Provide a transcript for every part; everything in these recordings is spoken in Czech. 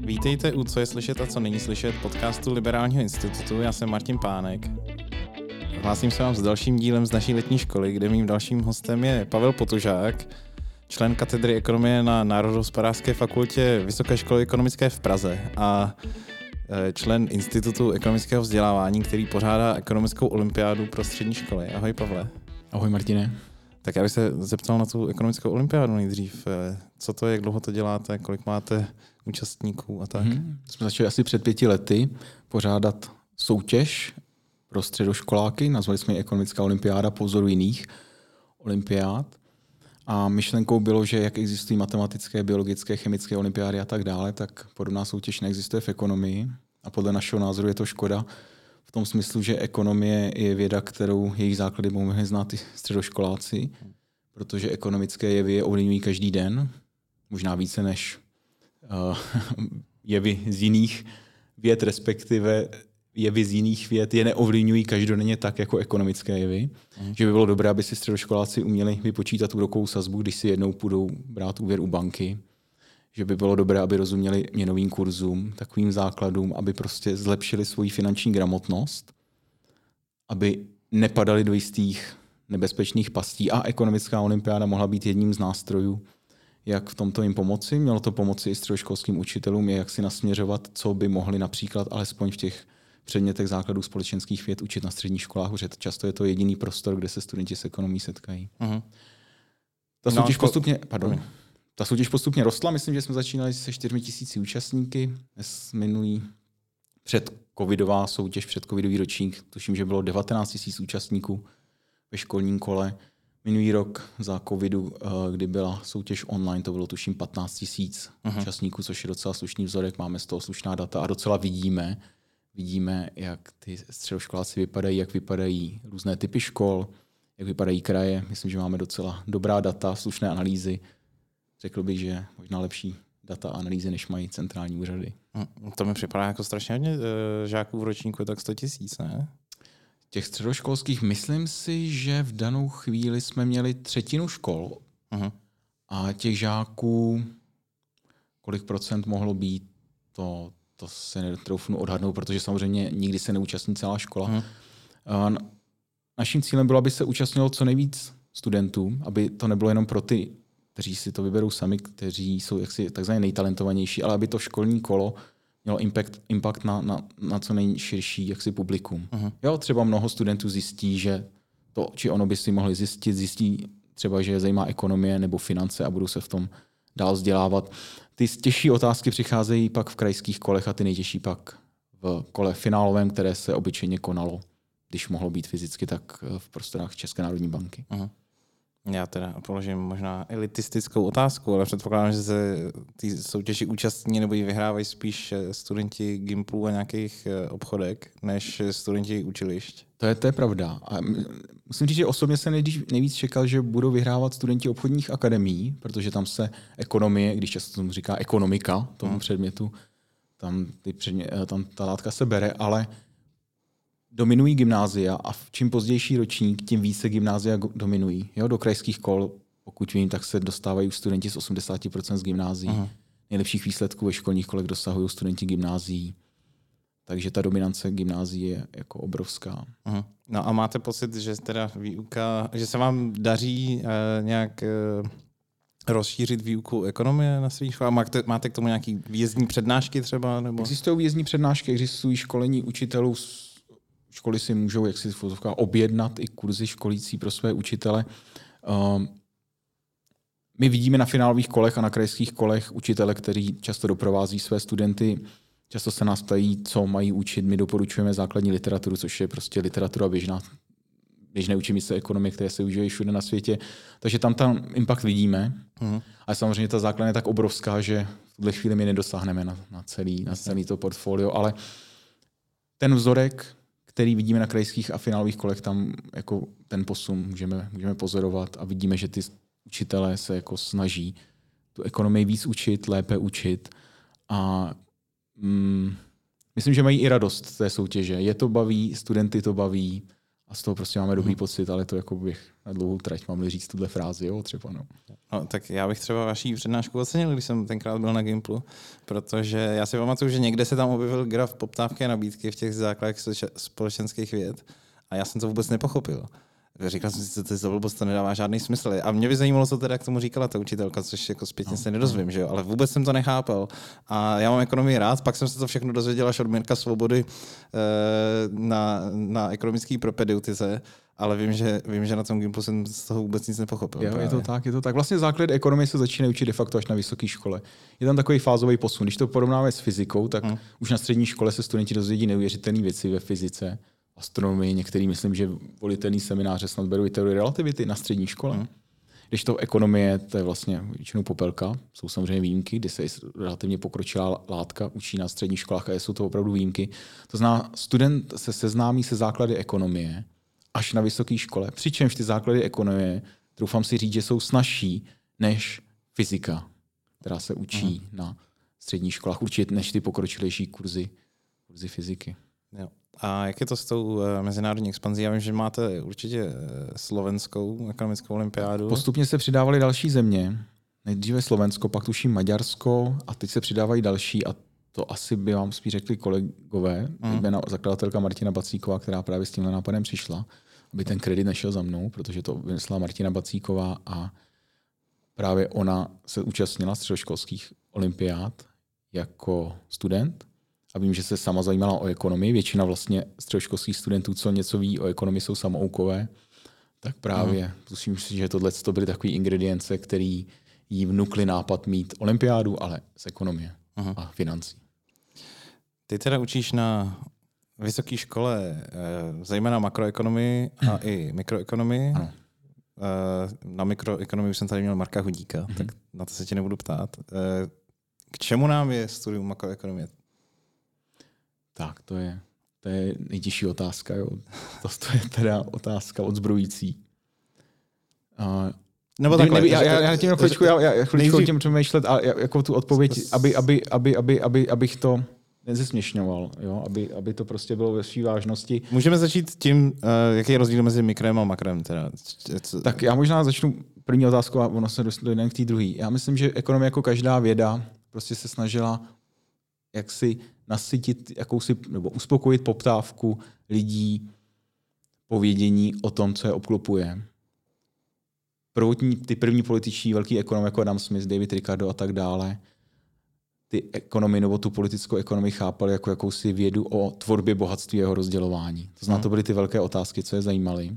Vítejte u Co je slyšet a co není slyšet podcastu Liberálního institutu. Já jsem Martin Pánek. Hlásím se vám s dalším dílem z naší letní školy, kde mým dalším hostem je Pavel Potužák, člen katedry ekonomie na Národohospodářské fakultě Vysoké školy ekonomické v Praze a člen Institutu ekonomického vzdělávání, který pořádá ekonomickou olympiádu pro střední školy. Ahoj Pavle. Ahoj Martine. Tak já bych se zeptal na tu ekonomickou olympiádu nejdřív. Co to je, jak dlouho to děláte, kolik máte účastníků a tak? Jsme začali asi před 5 lety pořádat soutěž pro středoškoláky. Nazvali jsme ji ekonomická olympiáda po vzoru jiných olympiád. A myšlenkou bylo, že jak existují matematické, biologické, chemické olympiády a tak dále, tak podobná soutěž neexistuje v ekonomii. A podle našeho názoru je to škoda v tom smyslu, že ekonomie je věda, kterou jejich základy mohou znát i středoškoláci, protože ekonomické jevy je ovlivňují každý den, možná více než jevy z jiných věd, respektive jevy z jiných věd je neovlivňují každodenně tak jako ekonomické jevy, že by bylo dobré, aby si středoškoláci uměli vypočítat úrokovou sazbu, když si jednou půjdou brát úvěr u banky, že by bylo dobré, aby rozuměli měnovým kurzům, takovým základům, aby prostě zlepšili svoji finanční gramotnost, aby nepadali do jistých nebezpečných pastí a ekonomická olympiáda mohla být jedním z nástrojů, jak v tomto jim pomoci. Mělo to pomoci i středoškolským učitelům, jak si nasměřovat, co by mohli například alespoň v těch předmětech základů společenských věd učit na středních školách, protože často je to jediný prostor, kde se studenti s ekonomií setkají. Ta soutěž postupně rostla. Myslím, že jsme začínali se 4 000 účastníky. Předcovidová soutěž, předcovidový ročník, tuším, že bylo 19 000 účastníků ve školním kole. Minulý rok za covidu, kdy byla soutěž online, to bylo tuším 15 000 účastníků, což je docela slušný vzorek, máme z toho slušná data a docela vidíme, jak ty středoškoláci vypadají, jak vypadají různé typy škol, jak vypadají kraje. Myslím, že máme docela dobrá data, slušné analýzy. Řekl bych, že možná lepší data a analýzy, než mají centrální úřady. To mi připadá jako strašně hodně. Žáků v ročníku je tak 100 000, ne? Těch středoškolských, myslím si, že v danou chvíli jsme měli 1/3 škol. A těch žáků, kolik procent mohlo být, to se netroufnu odhadnout, protože samozřejmě nikdy se neúčastní celá škola. Naším cílem bylo, aby se účastnilo co nejvíc studentů, aby to nebylo jenom pro ty, kteří si to vyberou sami, kteří jsou jaksi takzvaně nejtalentovanější, ale aby to školní kolo mělo impact na co nejširší jaksi publikum. Jo, třeba mnoho studentů zjistí, že to či ono by si mohli zjistí třeba, že je zajímá ekonomie nebo finance a budou se v tom dál vzdělávat. Ty těžší otázky přicházejí pak v krajských kolech a ty nejtěžší pak v kole finálovém, které se obyčejně konalo, když mohlo být fyzicky, tak v prostorách České národní banky. Já teda položím možná elitistickou otázku, ale předpokládám, že se ty soutěži účastní nebo ji vyhrávají spíš studenti Gimplu a nějakých obchodek, než studenti učilišť. To je pravda. A musím říct, že osobně jsem nejvíc čekal, že budou vyhrávat studenti obchodních akademií, protože tam se ekonomie, když často tomu říká ekonomika tomu předmětu, tam ta látka se bere, ale dominují gymnázia a čím pozdější ročník, tím více gymnázia dominují. Jo, do krajských kol, pokud vím, tak se dostávají studenti z 80% z gymnázií. Nejlepších výsledků ve školních kolech dosahují studenti gymnázií. Takže ta dominance gymnázií je jako obrovská. No a máte pocit, že teda výuka, že se vám daří nějak rozšířit výuku ekonomie na svých školách? Máte k tomu nějaký výjezdní přednášky třeba? Nebo? Existují výjezdní přednášky, existují školení učitelů. Školy si můžou, jak si objednat i kurzy školící pro své učitele. My vidíme na finálových kolech a na krajských kolech učitele, kteří často doprovází své studenty. Často se nás ptají, co mají učit. My doporučujeme základní literaturu, což je prostě literatura běžné učebnice ekonomie, které se užívají všude na světě. Takže tam impact vidíme. A samozřejmě ta základna je tak obrovská, že v tuhle chvíli my nedosáhneme na celý to portfolio. Ale ten vzorek, který vidíme na krajských a finálových kolech, tam jako ten posun můžeme pozorovat a vidíme, že ty učitelé se jako snaží tu ekonomii víc učit, lépe učit a myslím, že mají i radost té soutěže. Je to baví, studenty to baví a z toho prostě máme dobrý pocit, ale to jako bych na dlouhou trať, mám-li říct tuhle frázi, jo, třeba, no. No, tak já bych třeba vaší přednášku ocenil, když jsem tenkrát byl na Gimplu, protože já si pamatuju, že někde se tam objevil graf poptávky a nabídky v těch základech společenských věd a já jsem to vůbec nepochopil. Říkal jsem si, co to je za blbost, to nedává žádný smysl. A mě by zajímalo, co teda k tomu říkala ta učitelka, což jako zpětně se nedozvím, že jo, ale vůbec jsem to nechápal. A já mám ekonomii rád, pak jsem se to všechno dozvěděl až od Mirka Svobody na ekonomické propedeutice, ale vím, že na tom Gimplu jsem z toho vůbec nic nepochopil. Jo, je to tak. Vlastně základ ekonomie se začíná učit de facto až na vysoké škole. Je tam takový fázový posun. Když to porovnáme s fyzikou, tak už na střední škole se studenti dozvědí neuvěřitelné věci ve fyzice. Astronomii, některý, myslím, že volitelný semináře snad berou i teorii relativity na střední škole. Když to ekonomie, to je vlastně většinou popelka, jsou samozřejmě výjimky, kdy se relativně pokročilá látka učí na středních školách a jsou to opravdu výjimky. To znamená, student se seznámí se základy ekonomie až na vysoké škole, přičemž ty základy ekonomie, doufám si říct, že jsou snazší než fyzika, která se učí na středních školách, určitě než ty pokročilejší kurzy fyziky. Jo. A jak je to s tou mezinárodní expanzí? Já vím, že máte určitě slovenskou ekonomickou olympiádu. Postupně se přidávaly další země. Nejdříve Slovensko, pak tuším Maďarsko a teď se přidávají další a to asi by vám spíš řekli kolegové, jména zakladatelka Martina Bacíková, která právě s tímhle nápadem přišla, aby ten kredit nešel za mnou, protože to vymyslela Martina Bacíková a právě ona se účastnila středoškolských olympiád jako student. A vím, že se sama zajímala o ekonomii. Většina vlastně středoškolských studentů, co něco ví o ekonomii, jsou samoukové. Tak právě, myslím si, že tohle byly takové ingredience, které jí vnukly nápad mít olympiádu, ale z ekonomie a financí. Ty teda učíš na vysoké škole zejména makroekonomii a i mikroekonomii. Ano. Na mikroekonomii už jsem tady měl Marka Hudíka, tak na to se tě nebudu ptát. K čemu nám je studium makroekonomie? Tak, to je nejtěžší otázka. Jo. To je teda otázka odzbrojící. Nebo takhle. Já chvíličku o těm přemýšlet a jako tu odpověď, abych to nezesměšňoval, jo, aby to prostě bylo ve své vážnosti. Můžeme začít tím, jaký je rozdíl mezi mikrem a makrem. Teda. Tak já možná začnu první otázku a ono se dostane k té druhé. Já myslím, že ekonomie jako každá věda prostě se snažila jaksi nasytit jakousi, nebo uspokojit poptávku lidí povědění o tom, co je obklopuje. Ty první političtí velký ekonom jako Adam Smith, David Ricardo a tak dále, ty ekonomy nebo tu politickou ekonomii chápali jako jakousi vědu o tvorbě bohatství a jeho rozdělování. To znamená, to byly ty velké otázky, co je zajímaly.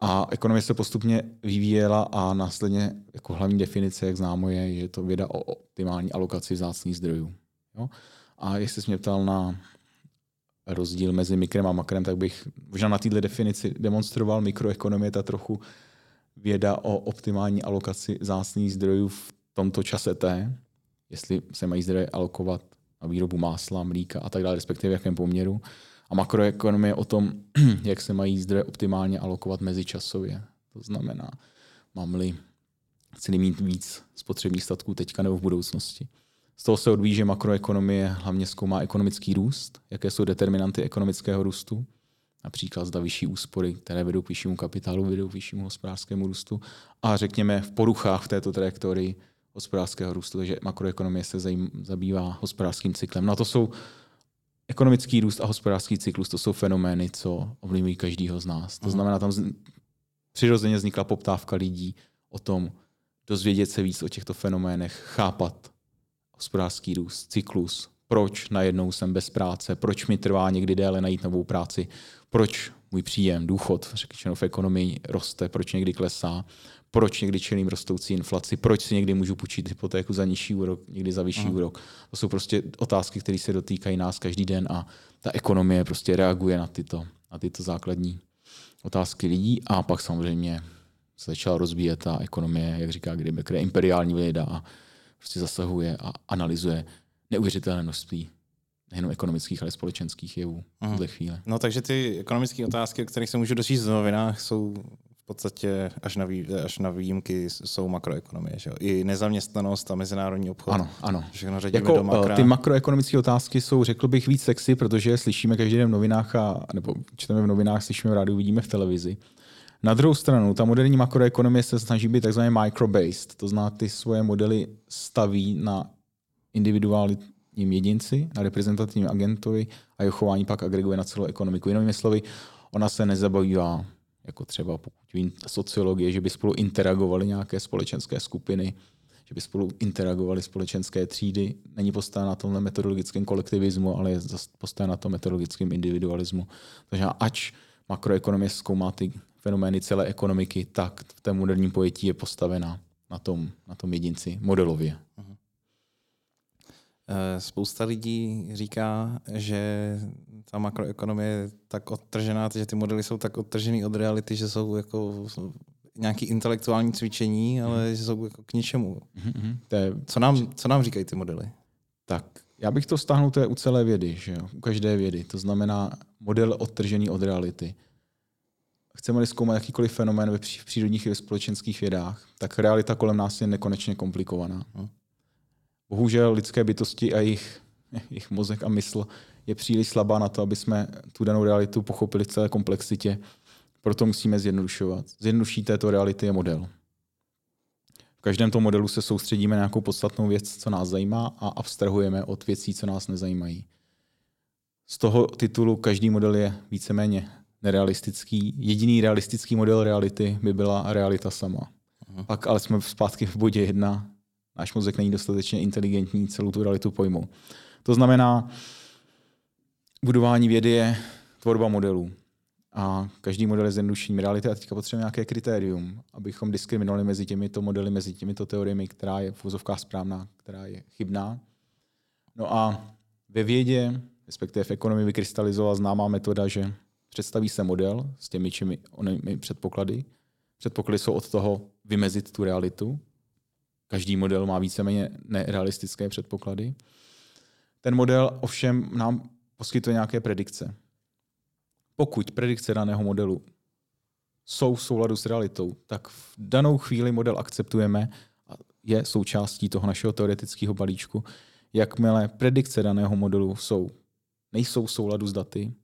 A ekonomie se postupně vyvíjela a následně jako hlavní definice, jak známo je, že to věda o optimální alokaci vzácných zdrojů. Jo? A jestli jsi mě ptal na rozdíl mezi mikrem a makrem, tak bych možná na této definici demonstroval mikroekonomie, ta trochu věda o optimální alokaci vzácných zdrojů v tomto čase té, jestli se mají zdroje alokovat na výrobu másla, mlíka a tak dále, respektive v jakém poměru. A makroekonomie o tom, jak se mají zdroje optimálně alokovat mezičasově. To znamená, chci-li mít víc spotřebních statků teďka nebo v budoucnosti. Z toho se odvíjí, že makroekonomie hlavně zkoumá ekonomický růst, jaké jsou determinanty ekonomického růstu, například zda vyšší úspory, které vedou k vyššímu kapitálu, vedou k vyššímu hospodářskému růstu a řekněme v poruchách v této trajektorii hospodářského růstu, takže makroekonomie se zabývá hospodářským cyklem. No to jsou ekonomický růst a hospodářský cyklus, to jsou fenomény, co ovlivňují každýho z nás. To znamená, tam přirozeně vznikla poptávka lidí o tom dozvědět se víc o těchto fenoménech, chápat hospodářský růst, cyklus, proč najednou jsem bez práce, proč mi trvá někdy déle najít novou práci, proč můj příjem, důchod, řekněme v ekonomii, roste, proč někdy klesá, proč někdy čelím rostoucí inflaci, proč si někdy můžu půjčit hypotéku za nižší úrok, někdy za vyšší úrok. To jsou prostě otázky, které se dotýkají nás každý den a ta ekonomie prostě reaguje na tyto základní otázky lidí a pak samozřejmě se začala rozvíjet ta ekonomie, jak říká Greenberg, imperiální věda a prostě zasahuje a analyzuje neuvěřitelné množství nejenom ekonomických, ale společenských jevů v tuhle chvíli. No takže ty ekonomické otázky, o kterých se můžu dočíst v novinách, jsou v podstatě až na výjimky jsou makroekonomie. Že jo? I nezaměstnanost a mezinárodní obchod. Ano. Všechno řadíme do makra. Ty makroekonomické otázky jsou, řekl bych, víc sexy, protože slyšíme každý den v novinách, nebo čteme v novinách, slyšíme v rádiu, vidíme v televizi. Na druhou stranu, ta moderní makroekonomie se snaží být takzvaně micro-based. To znamená, ty svoje modely staví na individuálním jedinci, na reprezentativním agentovi a jeho chování pak agreguje na celou ekonomiku. Jinými slovy, ona se nezabývá, jako třeba pokud vím, sociologie, že by spolu interagovaly nějaké společenské skupiny, že by spolu interagovaly společenské třídy. Není postavena na tomhle metodologickém kolektivismu, ale je postavena na tom metodologickém individualismu. Takže ač makroekonomie zkoumá ty fenomény celé ekonomiky, tak v té moderním pojetí je postavena na tom jedinci modelově. Spousta lidí říká, že ta makroekonomie je tak odtržená, že ty modely jsou tak odtržený od reality, že jsou jako nějaké intelektuální cvičení, ale že jsou jako k ničemu. Co nám říkají ty modely? Tak, já bych to stáhnul, to je u celé vědy, že jo? U každé vědy. To znamená model odtržený od reality. Chceme-li zkoumat jakýkoliv fenomén ve přírodních i ve společenských vědách, tak realita kolem nás je nekonečně komplikovaná. Bohužel lidské bytosti a jejich mozek a mysl je příliš slabá na to, aby jsme tu danou realitu pochopili v celé komplexitě. Proto musíme zjednodušovat. Zjednoduší této reality je model. V každém tom modelu se soustředíme na nějakou podstatnou věc, co nás zajímá, a abstrahujeme od věcí, co nás nezajímají. Z toho titulu každý model je víceméně nerealistický. Jediný realistický model reality by byla realita sama. Pak ale jsme zpátky v bodě 1. Náš mozek není dostatečně inteligentní celou tu realitu pojmu. To znamená, budování vědy je tvorba modelů. A každý model je zjednodušením reality a teďka potřebujeme nějaké kritérium, abychom diskriminovali mezi těmito modely, mezi těmito teoriemi, která je v uvozovkách správná, která je chybná. No a ve vědě, respektive v ekonomii, vykrystalizovala známá metoda, že představí se model s těmi čimi onými předpoklady. Předpoklady jsou od toho vymezit tu realitu. Každý model má víceméně nerealistické předpoklady. Ten model ovšem nám poskytuje nějaké predikce. Pokud predikce daného modelu jsou v souladu s realitou, tak v danou chvíli model akceptujeme a je součástí toho našeho teoretického balíčku. Jakmile predikce daného modelu nejsou v souladu s daty,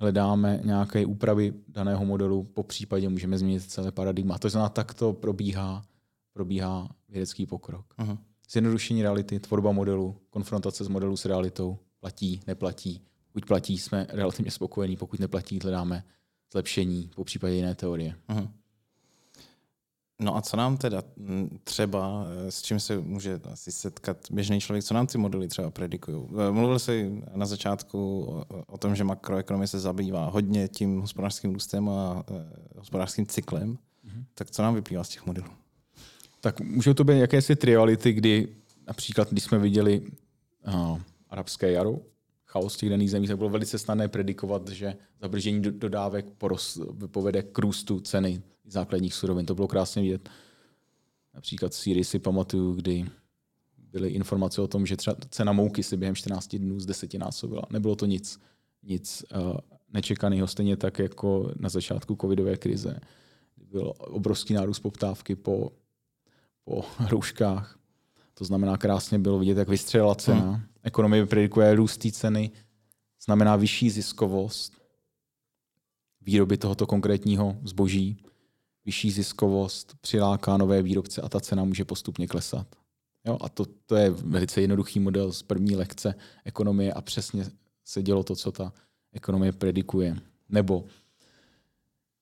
hledáme nějaké úpravy daného modelu, popřípadě můžeme změnit celé paradigma. To znamená, takto probíhá vědecký pokrok. Aha. Zjednodušení reality, tvorba modelu, konfrontace s modelu s realitou, platí, neplatí. Buď platí, jsme relativně spokojení, pokud neplatí, hledáme zlepšení, popřípadě jiné teorie. Aha. No a co nám teda třeba, s čím se může asi setkat běžný člověk, co nám ty modely třeba predikují? Mluvil jsi na začátku o tom, že makroekonomie se zabývá hodně tím hospodářským růstem a hospodářským cyklem. Mhm. Tak co nám vyplývá z těch modelů? Tak můžou to být jakési triality, kdy například, když jsme viděli arabské jaro, chaos těch daných zemí, tak bylo velice snadné predikovat, že zabržení dodávek povede k růstu ceny základních surovin. To bylo krásně vidět. Například v Sýrii si pamatuju, kdy byly informace o tom, že třeba cena mouky se během 14 dnů z 10násobila. Nebylo to nic nečekaného, stejně tak jako na začátku covidové krize. Byl obrovský nárůst poptávky po rouškách. To znamená, krásně bylo vidět, jak vystřelila cena. Ekonomie predikuje růst ceny, znamená vyšší ziskovost výroby tohoto konkrétního zboží. Vyšší ziskovost přiláká nové výrobce a ta cena může postupně klesat. Jo? A to je velice jednoduchý model z první lekce ekonomie a přesně se dělo to, co ta ekonomie predikuje. Nebo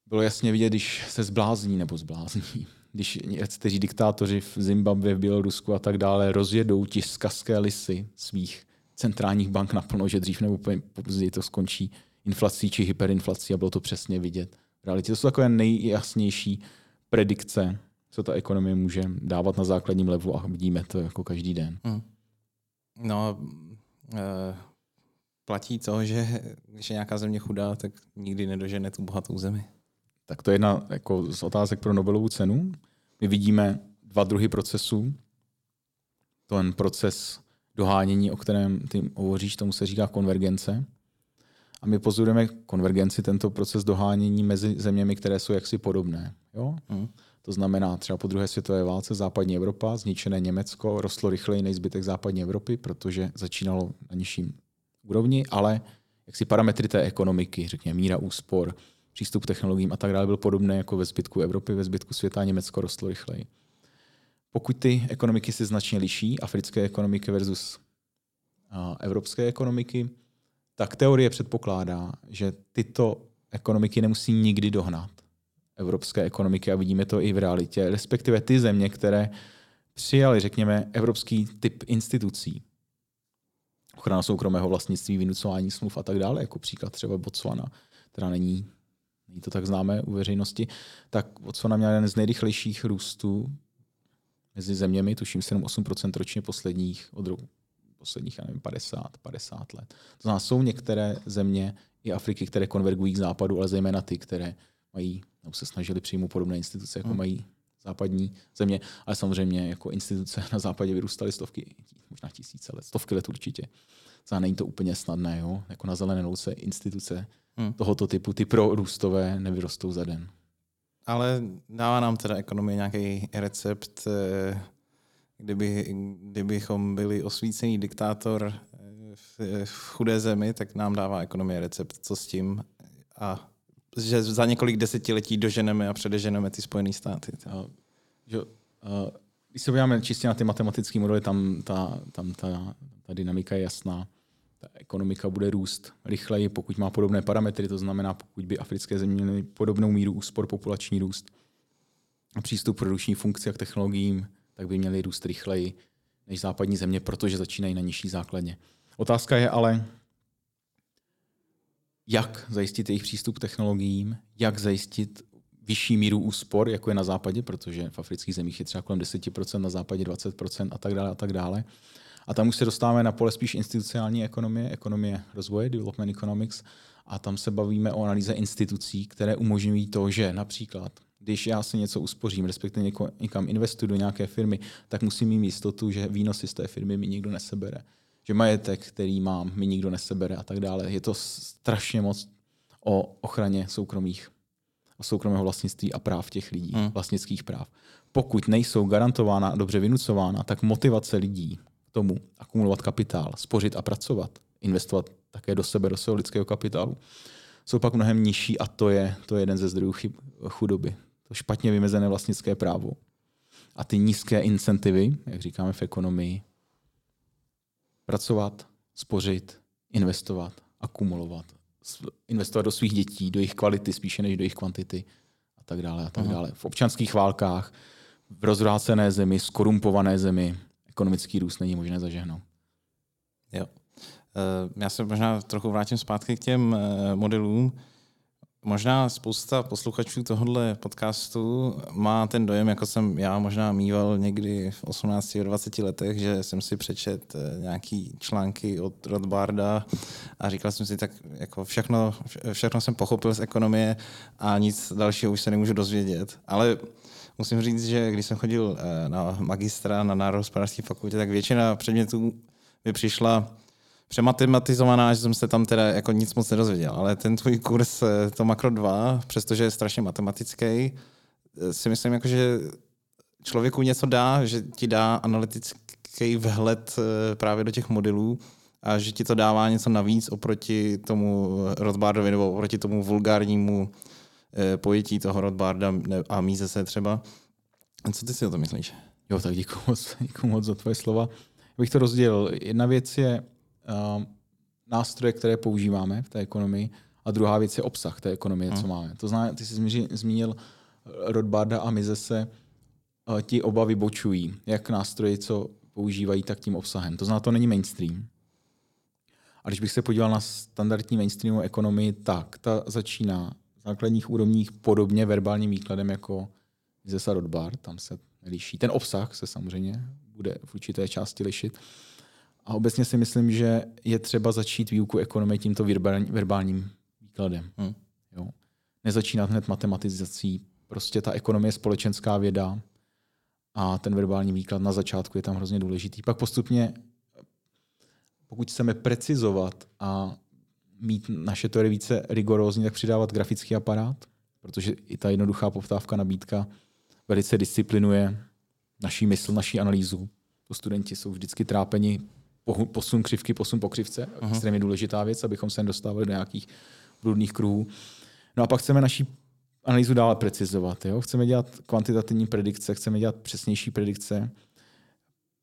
bylo jasně vidět, když se zblázní, když někteří diktátoři v Zimbabwe, v Bělorusku a tak dále rozjedou tiskarské lisy svých centrálních bank naplno, že dřív nebo později to skončí inflací či hyperinflací a bylo to přesně vidět. V realitě to jsou takové nejjasnější predikce, co ta ekonomie může dávat na základním levu a vidíme to jako každý den. No platí to, že když je nějaká země chudá, tak nikdy nedožene tu bohatou zemi. Tak to je jedna jako z otázek pro Nobelovu cenu. My vidíme dva druhy procesů. Ten proces dohánění, o kterém ty hovoříš, tomu se říká konvergence. A my pozorujeme konvergenci, tento proces dohánění mezi zeměmi, které jsou jaksi podobné. Jo? Mm. To znamená třeba po druhé světové válce západní Evropa, zničené Německo, rostlo rychleji než zbytek západní Evropy, protože začínalo na nižším úrovni, ale jaksi parametry té ekonomiky, řekněme míra úspor, přístup k technologiím a tak dále byl podobný jako ve zbytku Evropy, ve zbytku světa Německo rostlo rychleji. Pokud ty ekonomiky se značně liší, africké ekonomiky versus evropské ekonomiky, tak teorie předpokládá, že tyto ekonomiky nemusí nikdy dohnat evropské ekonomiky a vidíme to i v realitě, respektive ty země, které přijaly, řekněme, evropský typ institucí, ochrana soukromého vlastnictví, vynucování smluv a tak dále, jako příklad třeba Botswana, která není to tak známé u veřejnosti, tak Botswana měla jeden z nejrychlejších růstů mezi zeměmi, tuším 7-8% ročně posledních, já nevím, 50 let. To znamená, jsou některé země i Afriky, které konvergují k západu, ale zejména ty, které mají, nebo se snažili přijmout podobné instituce, jako mají západní země, ale samozřejmě jako instituce na západě vyrůstaly stovky, možná tisíce let, stovky let určitě. Znamená, není to úplně snadné, jo? Jako na zelené louce instituce tohoto typu, ty prorůstové nevyrostou za den. Ale dává nám teda ekonomie nějaký recept, kdybychom byli osvícený diktátor v chudé zemi, tak nám dává ekonomie recept, co s tím a že za několik desetiletí doženeme a předeženeme ty Spojené státy. Když se podíváme čistě na ty matematické modely, tam ta dynamika je jasná. Ta ekonomika bude růst rychleji, pokud má podobné parametry, to znamená, pokud by africké země měly podobnou míru úspor, populační růst a přístup k produkční funkci a k technologiím, tak by měly růst rychleji než západní země, protože začínají na nižší základně. Otázka je ale, jak zajistit jejich přístup k technologiím, jak zajistit vyšší míru úspor, jako je na západě, protože v afrických zemích je třeba kolem 10%, na západě 20% a tak dále a tak dále. A tam už se dostáváme na pole spíš institucionální ekonomie, ekonomie rozvoje, development economics, a tam se bavíme o analýze institucí, které umožňují to, že například, když já si něco uspořím, respektive někam investuji do nějaké firmy, tak musím mít jistotu, že výnosy z té firmy mi nikdo nesebere. Že majetek, který mám, mi nikdo nesebere a tak dále. Je to strašně moc o ochraně soukromého vlastnictví a práv těch lidí, vlastnických práv. Pokud nejsou garantována a dobře vynucována, tak motivace lidí k tomu akumulovat kapitál, spořit a pracovat, investovat také do sebe, do svého lidského kapitálu, jsou pak mnohem nižší a to je jeden ze zdrojů chudoby. To špatně vymezené vlastnické právo. A ty nízké incentivy, jak říkáme v ekonomii, pracovat, spořit, investovat, akumulovat, investovat do svých dětí, do jejich kvality spíše než do jejich kvantity a tak dále a tak dále. V občanských válkách, v rozvrácené zemi, skorumpované zemi ekonomický růst není možné zažehnout. Jo. Já se možná trochu vrátím zpátky k těm modelům. Možná spousta posluchačů tohohle podcastu má ten dojem, jako jsem já možná mýval někdy v 18 a 20 letech, že jsem si přečet nějaký články od Rothbarda a říkal jsem si, tak jako všechno jsem pochopil z ekonomie a nic dalšího už se nemůžu dozvědět. Ale musím říct, že když jsem chodil na magistra na Národohospodářské fakultě, tak většina předmětů mi přišla přematematimizovaná, že jsem se tam teda jako nic moc nedozvěděl, ale ten tvůj kurz, to Makro 2, přestože je strašně matematický, si myslím, jako, že člověku něco dá, že ti dá analytický vhled právě do těch modelů a že ti to dává něco navíc oproti tomu Rothbardovi nebo oproti tomu vulgárnímu pojetí toho Rothbarda a Misese třeba. Co ty si o tom myslíš? Jo, tak děkuji moc za tvoje slova. Bych to rozdělil. Jedna věc je nástroje, které používáme v té ekonomii, a druhá věc je obsah té ekonomie, co máme. To znamená, ty jsi zmínil Rothbarda a Misese, ti oba vybočují, jak nástroje, co používají, tak tím obsahem. To znamená, to není mainstream. A když bych se podíval na standardní mainstreamovou ekonomii, tak ta začíná v základních úrovních podobně verbálním výkladem jako Misese a Rothbard, tam se liší. Ten obsah se samozřejmě bude v určité části lišit. A obecně si myslím, že je třeba začít výuku ekonomie tímto verbálním výkladem. Jo? Nezačínat hned matematizací. Prostě ta ekonomie je společenská věda a ten verbální výklad na začátku je tam hrozně důležitý. Pak postupně, pokud chceme precizovat a mít naše teorie více rigorózní, tak přidávat grafický aparát, protože i ta jednoduchá poptávka, nabídka velice disciplinuje naší mysl, naší analýzu. To studenti jsou vždycky trápeni posun křivky, posun po křivce. Uh-huh. Extrémně důležitá věc, abychom se nedostávali do nějakých bludných kruhů. No a pak chceme naší analýzu dále precizovat. Jo? Chceme dělat kvantitativní predikce, chceme dělat přesnější predikce.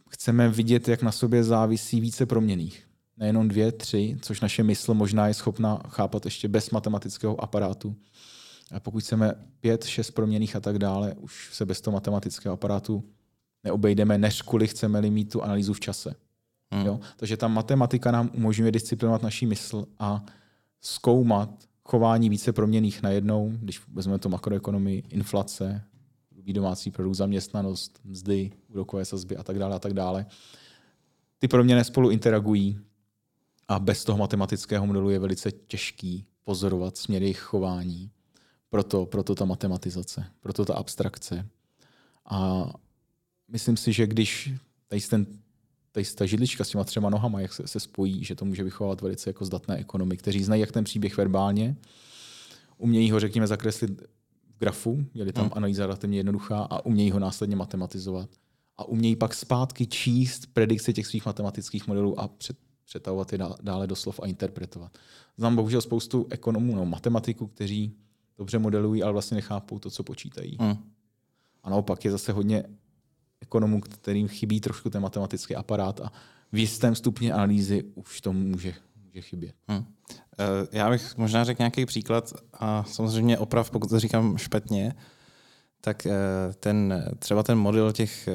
Chceme vidět, jak na sobě závisí více proměnných. Nejenom 2, 3, což naše mysl možná je schopna chápat ještě bez matematického aparátu. A pokud chceme 5, 6 proměnných a tak dále, už se bez toho matematického aparátu neobejdeme, než kvůli chceme-li mít tu analýzu v čase. Hmm. Jo? Takže ta matematika nám umožňuje disciplinovat naši mysl a zkoumat chování více proměnných najednou, když vezmeme to makroekonomii, inflace, domácí produkt, zaměstnanost, mzdy, úrokové sazby a tak dále a tak dále. Ty proměnné spolu interagují a bez toho matematického modelu je velice těžký pozorovat směr jejich chování. Proto ta matematizace, proto ta abstrakce. A myslím si, že když tady ta židlička s těma 3 nohama, jak se spojí, že to může vychovávat velice jako zdatné ekonomy, kteří znají jak ten příběh verbálně, umějí ho, řekněme, zakreslit grafu, je-li tam analýza relativně jednoduchá a umějí ho následně matematizovat. A umějí pak zpátky číst predikce těch svých matematických modelů a přetahovat je dále do slov a interpretovat. Znám bohužel spoustu ekonomů, matematiků, kteří dobře modelují, ale vlastně nechápou to, co počítají. A naopak je zase hodně ekonomů, kterým chybí trošku ten matematický aparát a v jistém stupni analýzy už to může chybět. Já bych možná řekl nějaký příklad a samozřejmě oprav, pokud to říkám špatně, tak třeba ten model těch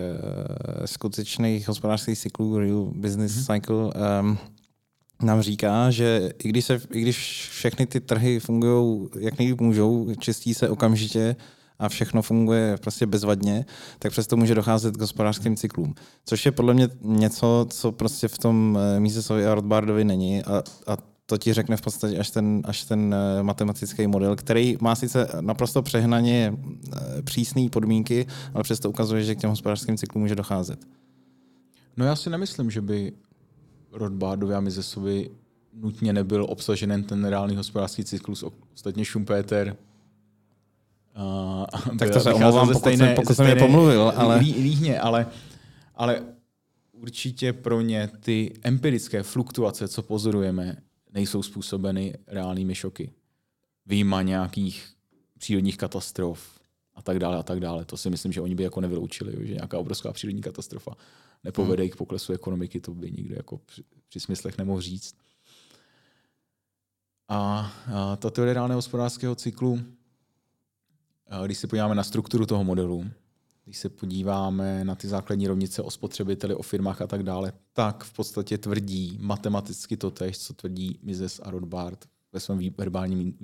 skutečných hospodářských cyklů, real business cycle, nám říká, že i když všechny ty trhy fungují jak nejlíp můžou, čistí se okamžitě a všechno funguje prostě bezvadně, tak přesto může docházet k hospodářským cyklům. Což je podle mě něco, co prostě v tom Misesovi a Rothbardovi není a to ti řekne v podstatě až ten matematický model, který má sice naprosto přehnaně přísné podmínky, ale přesto ukazuje, že k těm hospodářským cyklům může docházet. No já si nemyslím, že by Rothbardovi a Misesovi nutně nebyl obsažen ten reálný hospodářský cyklus, ostatně Schumpeter. Tak to se omlouvám, pokud jsem je pomluvil. Ale... Líhně, ale určitě pro ně ty empirické fluktuace, co pozorujeme, nejsou způsobeny reálnými šoky. Výjima nějakých přírodních katastrof a tak dále a tak dále. To si myslím, že oni by jako nevyloučili, že nějaká obrovská přírodní katastrofa nepovede k poklesu ekonomiky, to by nikdo jako při smyslech nemohl říct. A ta teorie reálného hospodářského cyklu, když se podíváme na strukturu toho modelu, když se podíváme na ty základní rovnice o spotřebiteli, o firmách a tak dále, tak v podstatě tvrdí matematicky totéž, co tvrdí Mises a Rothbard ve svém verbálním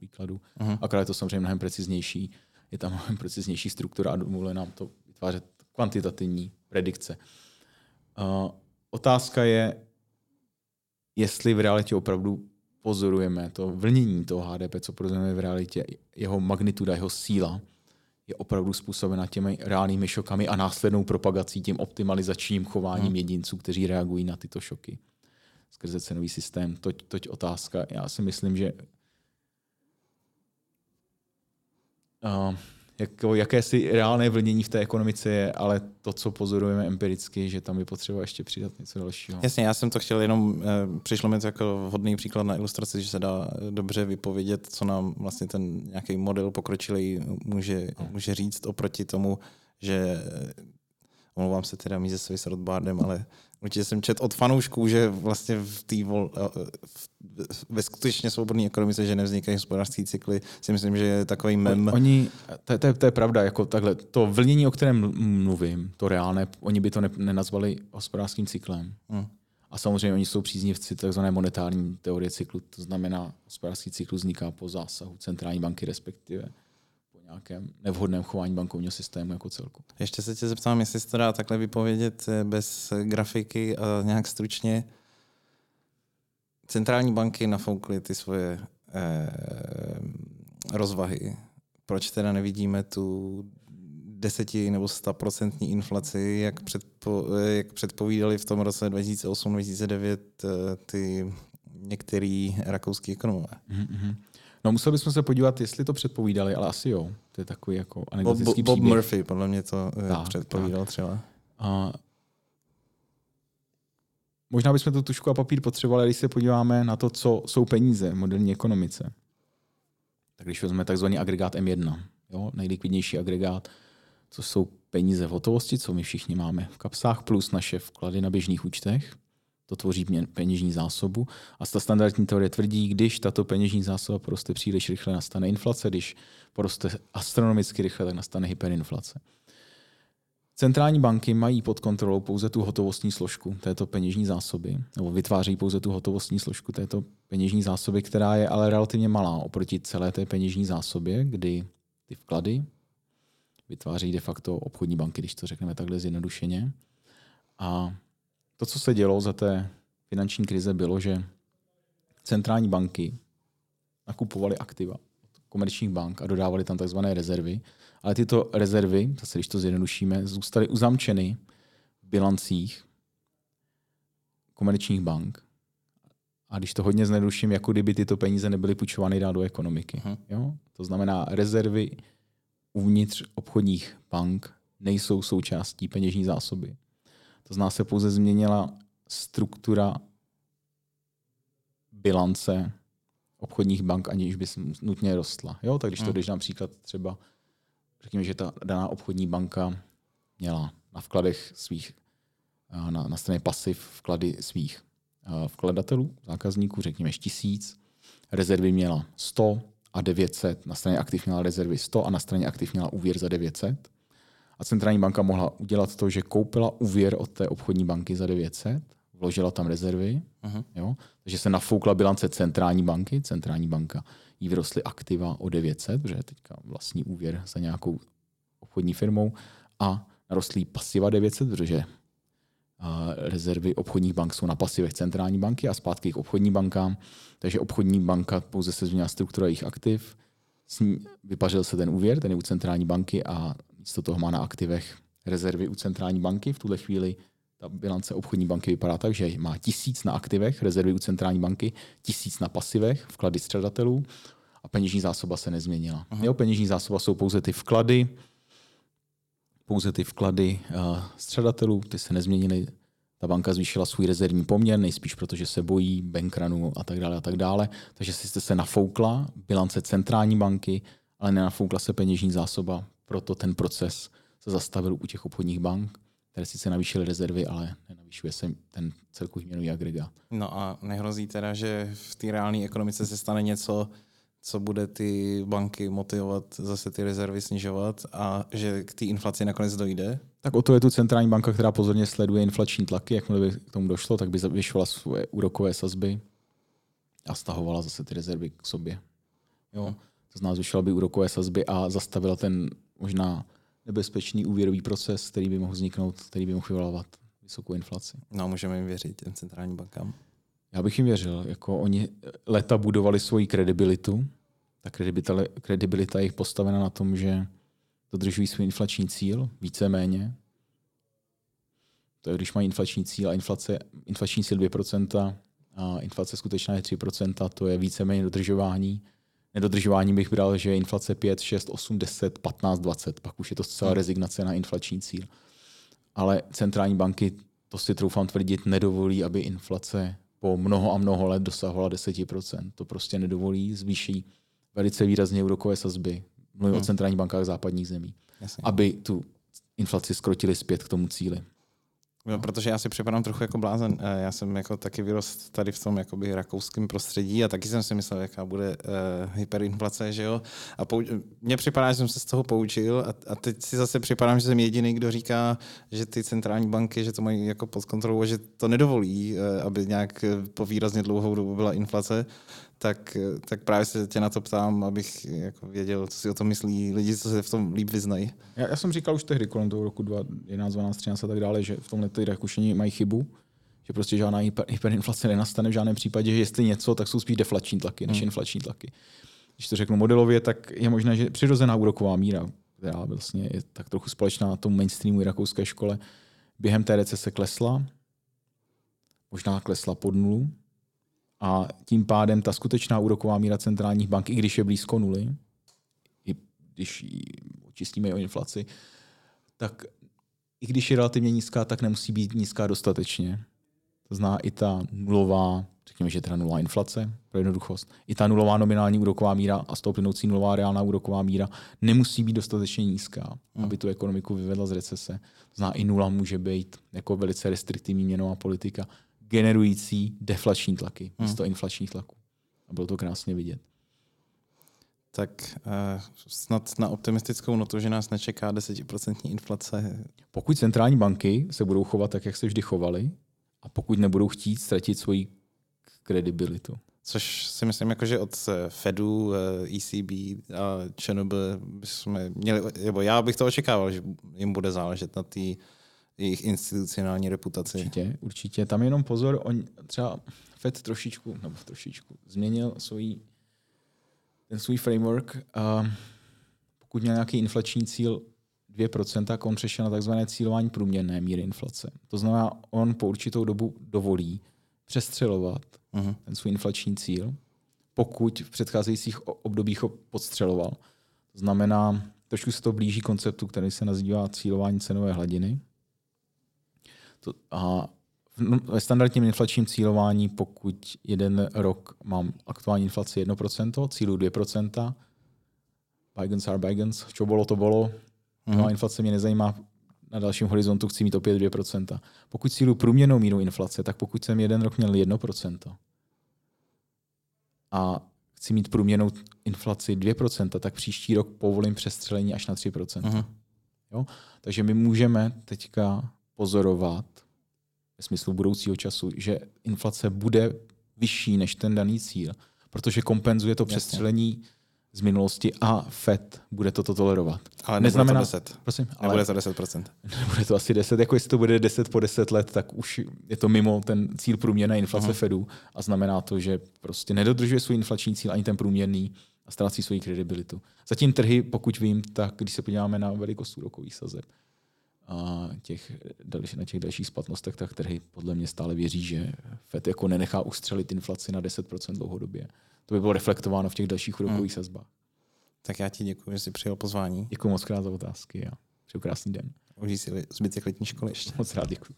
výkladu. Akorát je to samozřejmě mnohem preciznější. Je tam mnohem preciznější struktura a dovoluje nám to vytvářet kvantitativní predikce. Otázka je, jestli v realitě opravdu pozorujeme to vlnění toho HDP, co pozorujeme v realitě, jeho magnituda, jeho síla, je opravdu způsobena těmi reálnými šokami a následnou propagací tím optimalizačním chováním jedinců, kteří reagují na tyto šoky skrze cenový systém. Toť otázka. Já si myslím, že jakési reálné vlnění v té ekonomice je, ale to, co pozorujeme empiricky, že tam je potřeba ještě přidat něco dalšího. Jasně, já jsem to chtěl jenom, přišlo mi to jako vhodný příklad na ilustraci, že se dá dobře vypovědět, co nám vlastně ten nějaký model pokročilý může říct oproti tomu, že omlouvám se teda Misesovi s Rothbardem, ale určitě jsem čet od fanoušků, že vlastně ve skutečně svobodné ekonomice, že nevznikají hospodářské cykly, si myslím, že je takový mem. To je pravda, jako takhle, to vlnění, o kterém mluvím, to reálné, oni by to nenazvali hospodářským cyklem. A samozřejmě oni jsou příznivci tzv. Monetární teorie cyklu, to znamená, hospodářský cyklus vzniká po zásahu centrální banky, respektive nějakém nevhodném chování bankovního systému jako celku. Ještě se tě zeptám, jestli se to dá takhle vypovědět bez grafiky a nějak stručně. Centrální banky nafoukly ty svoje rozvahy. Proč teda nevidíme tu 10 nebo 100% inflaci, jak předpovídali v tom roce 2008-2009 ty některý rakouský ekonomové. Mm-hmm. No museli bychom se podívat, jestli to předpovídali, ale asi jo. To je takový jako anekdotický Bob příběh. Bob Murphy podle mě to předpovídal třeba. Možná bychom tu tušku a papír potřebovali, když se podíváme na to, co jsou peníze v moderní ekonomice. Tak když vezmeme takzvaný agregát M1, jo, nejlikvidnější agregát, co jsou peníze v hotovosti, co my všichni máme v kapsách, plus naše vklady na běžných účtech. To tvoří peněžní zásobu. A ta standardní teorie tvrdí, když tato peněžní zásoba poroste příliš rychle, nastane inflace, když poroste astronomicky rychle, tak nastane hyperinflace. Centrální banky mají pod kontrolou pouze tu hotovostní složku této peněžní zásoby, nebo vytváří pouze tu hotovostní složku této peněžní zásoby, která je ale relativně malá oproti celé té peněžní zásobě, kdy ty vklady vytváří de facto obchodní banky, když to řekneme takhle zjednodušeně. A to, co se dělo za té finanční krize, bylo, že centrální banky nakupovaly aktiva od komerčních bank a dodávaly tam takzvané rezervy. Ale tyto rezervy, zase když to zjednodušíme, zůstaly uzamčeny v bilancích komerčních bank. A když to hodně zjednoduším, jako kdyby tyto peníze nebyly půjčovány dál do ekonomiky. Jo? To znamená, rezervy uvnitř obchodních bank nejsou součástí peněžní zásoby. To znamená, se pouze změnila struktura bilance obchodních bank, aniž by nutně rostla. Jo? Tak když to jdeš například třeba, řekněme, že ta daná obchodní banka měla na vkladech svých, na straně pasiv vklady svých vkladatelů, zákazníků, řekněme 1000, rezervy měla 100 a 900, na straně aktiv měla rezervy 100 a na straně aktiv měla úvěr za 900. A centrální banka mohla udělat to, že koupila úvěr od té obchodní banky za 900, vložila tam rezervy, jo? Takže se nafoukla bilance centrální banky, centrální banka jí vyrostly aktiva o 900, protože teďka vlastní úvěr za nějakou obchodní firmou a narostlí pasiva 900, protože rezervy obchodních bank jsou na pasivech centrální banky a zpátky k obchodním bankám, takže obchodní banka pouze se změnila struktura jejich aktiv, vypařil se ten úvěr, ten je u centrální banky a místo toho má na aktivech rezervy u centrální banky. V tuhle chvíli ta bilance obchodní banky vypadá tak, že má 1000 na aktivech, rezervy u centrální banky, 1000 na pasivech, vklady střadatelů a peněžní zásoba se nezměnila. Jo, peněžní zásoba jsou pouze ty vklady střadatelů, ty se nezměnily. Ta banka zvýšila svůj rezervní poměr, nejspíš protože se bojí bankrunu a tak dále. Takže sice se nafoukla bilance centrální banky, ale nenafoukla se peněžní zásoba. Proto ten proces se zastavil u těch obchodních bank, které sice navýšily rezervy, ale nenavýšuje se ten celkový měnový agregát. No a nehrozí teda, že v té reálné ekonomice se stane něco, co bude ty banky motivovat zase ty rezervy snižovat a že k té inflaci nakonec dojde? Tak o to je tu centrální banka, která pozorně sleduje inflační tlaky. Jakmile by k tomu došlo, tak by zvyšovala svoje úrokové sazby a stahovala zase ty rezervy k sobě. Jo? To znamená, zvyšovala by úrokové sazby a zastavila ten možná nebezpečný úvěrový proces, který by mohl vzniknout, který by mohl vyvolávat vysokou inflaci. No můžeme jim věřit, těm centrálním bankám? Já bych jim věřil. Jako oni leta budovali svoji kredibilitu. Ta kredibilita je jich postavena na tom, že dodržují svůj inflační cíl, víceméně. To je, když mají inflační cíl a inflační cíl 2% a inflace skutečná je 3%, to je víceméně dodržování. Nedodržování bych bral, že inflace 5, 6, 8, 10, 15, 20. Pak už je to zcela rezignace na inflační cíl. Ale centrální banky, to si troufám tvrdit, nedovolí, aby inflace po mnoho a mnoho let dosahovala 10%. To prostě nedovolí, zvýší velice výrazně úrokové sazby. Mluvím o centrálních bankách západních zemí. Jasně. Aby tu inflaci skrotili zpět k tomu cíli. No, protože já si připadám trochu jako blázen. Já jsem jako taky vyrost tady v tom jakoby rakouském prostředí a taky jsem si myslel, jaká bude hyperinflace, že jo. A mně připadá, že jsem se z toho poučil a teď si zase připadám, že jsem jediný, kdo říká, že ty centrální banky, že to mají jako pod kontrolou, že to nedovolí, aby nějak po výrazně dlouhou dobu byla inflace. Tak právě se tě na to ptám, abych jako věděl, co si o tom myslí lidi, co se v tom líp vyznají. Já jsem říkal už tehdy kolem toho roku 2011, 12, 13 a tak dále, že v tomhle ty Rakušení mají chybu, že prostě žádná hyperinflace nenastane v žádném případě, že jestli něco, tak jsou spíš deflační tlaky než inflační tlaky. Když to řeknu modelově, tak je možné, že přirozená úroková míra, která vlastně je tak trochu společná tomu mainstreamu i rakouské škole, během té recese klesla, možná klesla pod nulu. a tím pádem ta skutečná úroková míra centrálních bank, i když je blízko nuly, i když očistíme o inflaci, tak i když je relativně nízká, tak nemusí být nízká dostatečně. To znamená i ta nulová, řekněme, že teda nulová inflace, pro jednoduchost, i ta nulová nominální úroková míra a z toho plynoucí nulová reálná úroková míra nemusí být dostatečně nízká, aby tu ekonomiku vyvedla z recese. To znamená i nula může být jako velice restriktivní měnová politika, generující deflační tlaky místo inflačních tlaků. A bylo to krásně vidět. Tak snad na optimistickou notu, že nás nečeká 10% inflace. Pokud centrální banky se budou chovat tak, jak se vždy chovaly, a pokud nebudou chtít ztratit svoji kredibilitu. Což si myslím, že od Fedu, ECB a ČNB jsme měli, nebo já bych to očekával, že jim bude záležet na té jejich institucionální reputaci. Určitě, určitě. Tam jenom pozor, třeba Fed trošičku změnil svůj framework. Pokud měl nějaký inflační cíl 2%, tak on přešel na takzvané cílování průměrné míry inflace. To znamená, on po určitou dobu dovolí přestřelovat ten svůj inflační cíl, pokud v předcházejících obdobích ho podstřeloval. To znamená, trošku se to blíží konceptu, který se nazývá cílování cenové hladiny. A ve standardním inflačním cílování, pokud jeden rok mám aktuální inflaci 1%, cílu 2%, bygons are bygons, čo bolo, to bolo, a inflace mě nezajímá, na dalším horizontu chci mít opět 2%. Pokud cílu průměrnou míru inflace, tak pokud jsem jeden rok měl 1% a chci mít průměrnou inflaci 2%, tak příští rok povolím přestřelení až na 3%. Jo? Takže my můžeme teďka pozorovat ve smyslu budoucího času, že inflace bude vyšší než ten daný cíl, protože kompenzuje to přestřelení z minulosti a Fed bude toto tolerovat. Ale nebude to 10. Prosím, nebude to 10%. Nebude to asi 10. Jako jestli to bude 10 po 10 let, tak už je to mimo ten cíl průměrné inflace Fedu a znamená to, že prostě nedodržuje svůj inflační cíl ani ten průměrný a ztrácí svoji kredibilitu. Zatím trhy, pokud vím, tak když se podíváme na velikost úrokových sazeb a na těch dalších splatnostech, tak trhy podle mě stále věří, že Fed jako nenechá ustřelit inflaci na 10% dlouhodobě. To by bylo reflektováno v těch dalších úrokových sazbách. Tak já ti děkuji, že jsi přijal pozvání. Děkuji moc krát za otázky a přeju krásný den. Užij si zbytek letní školy ještě. Moc rád děkuji.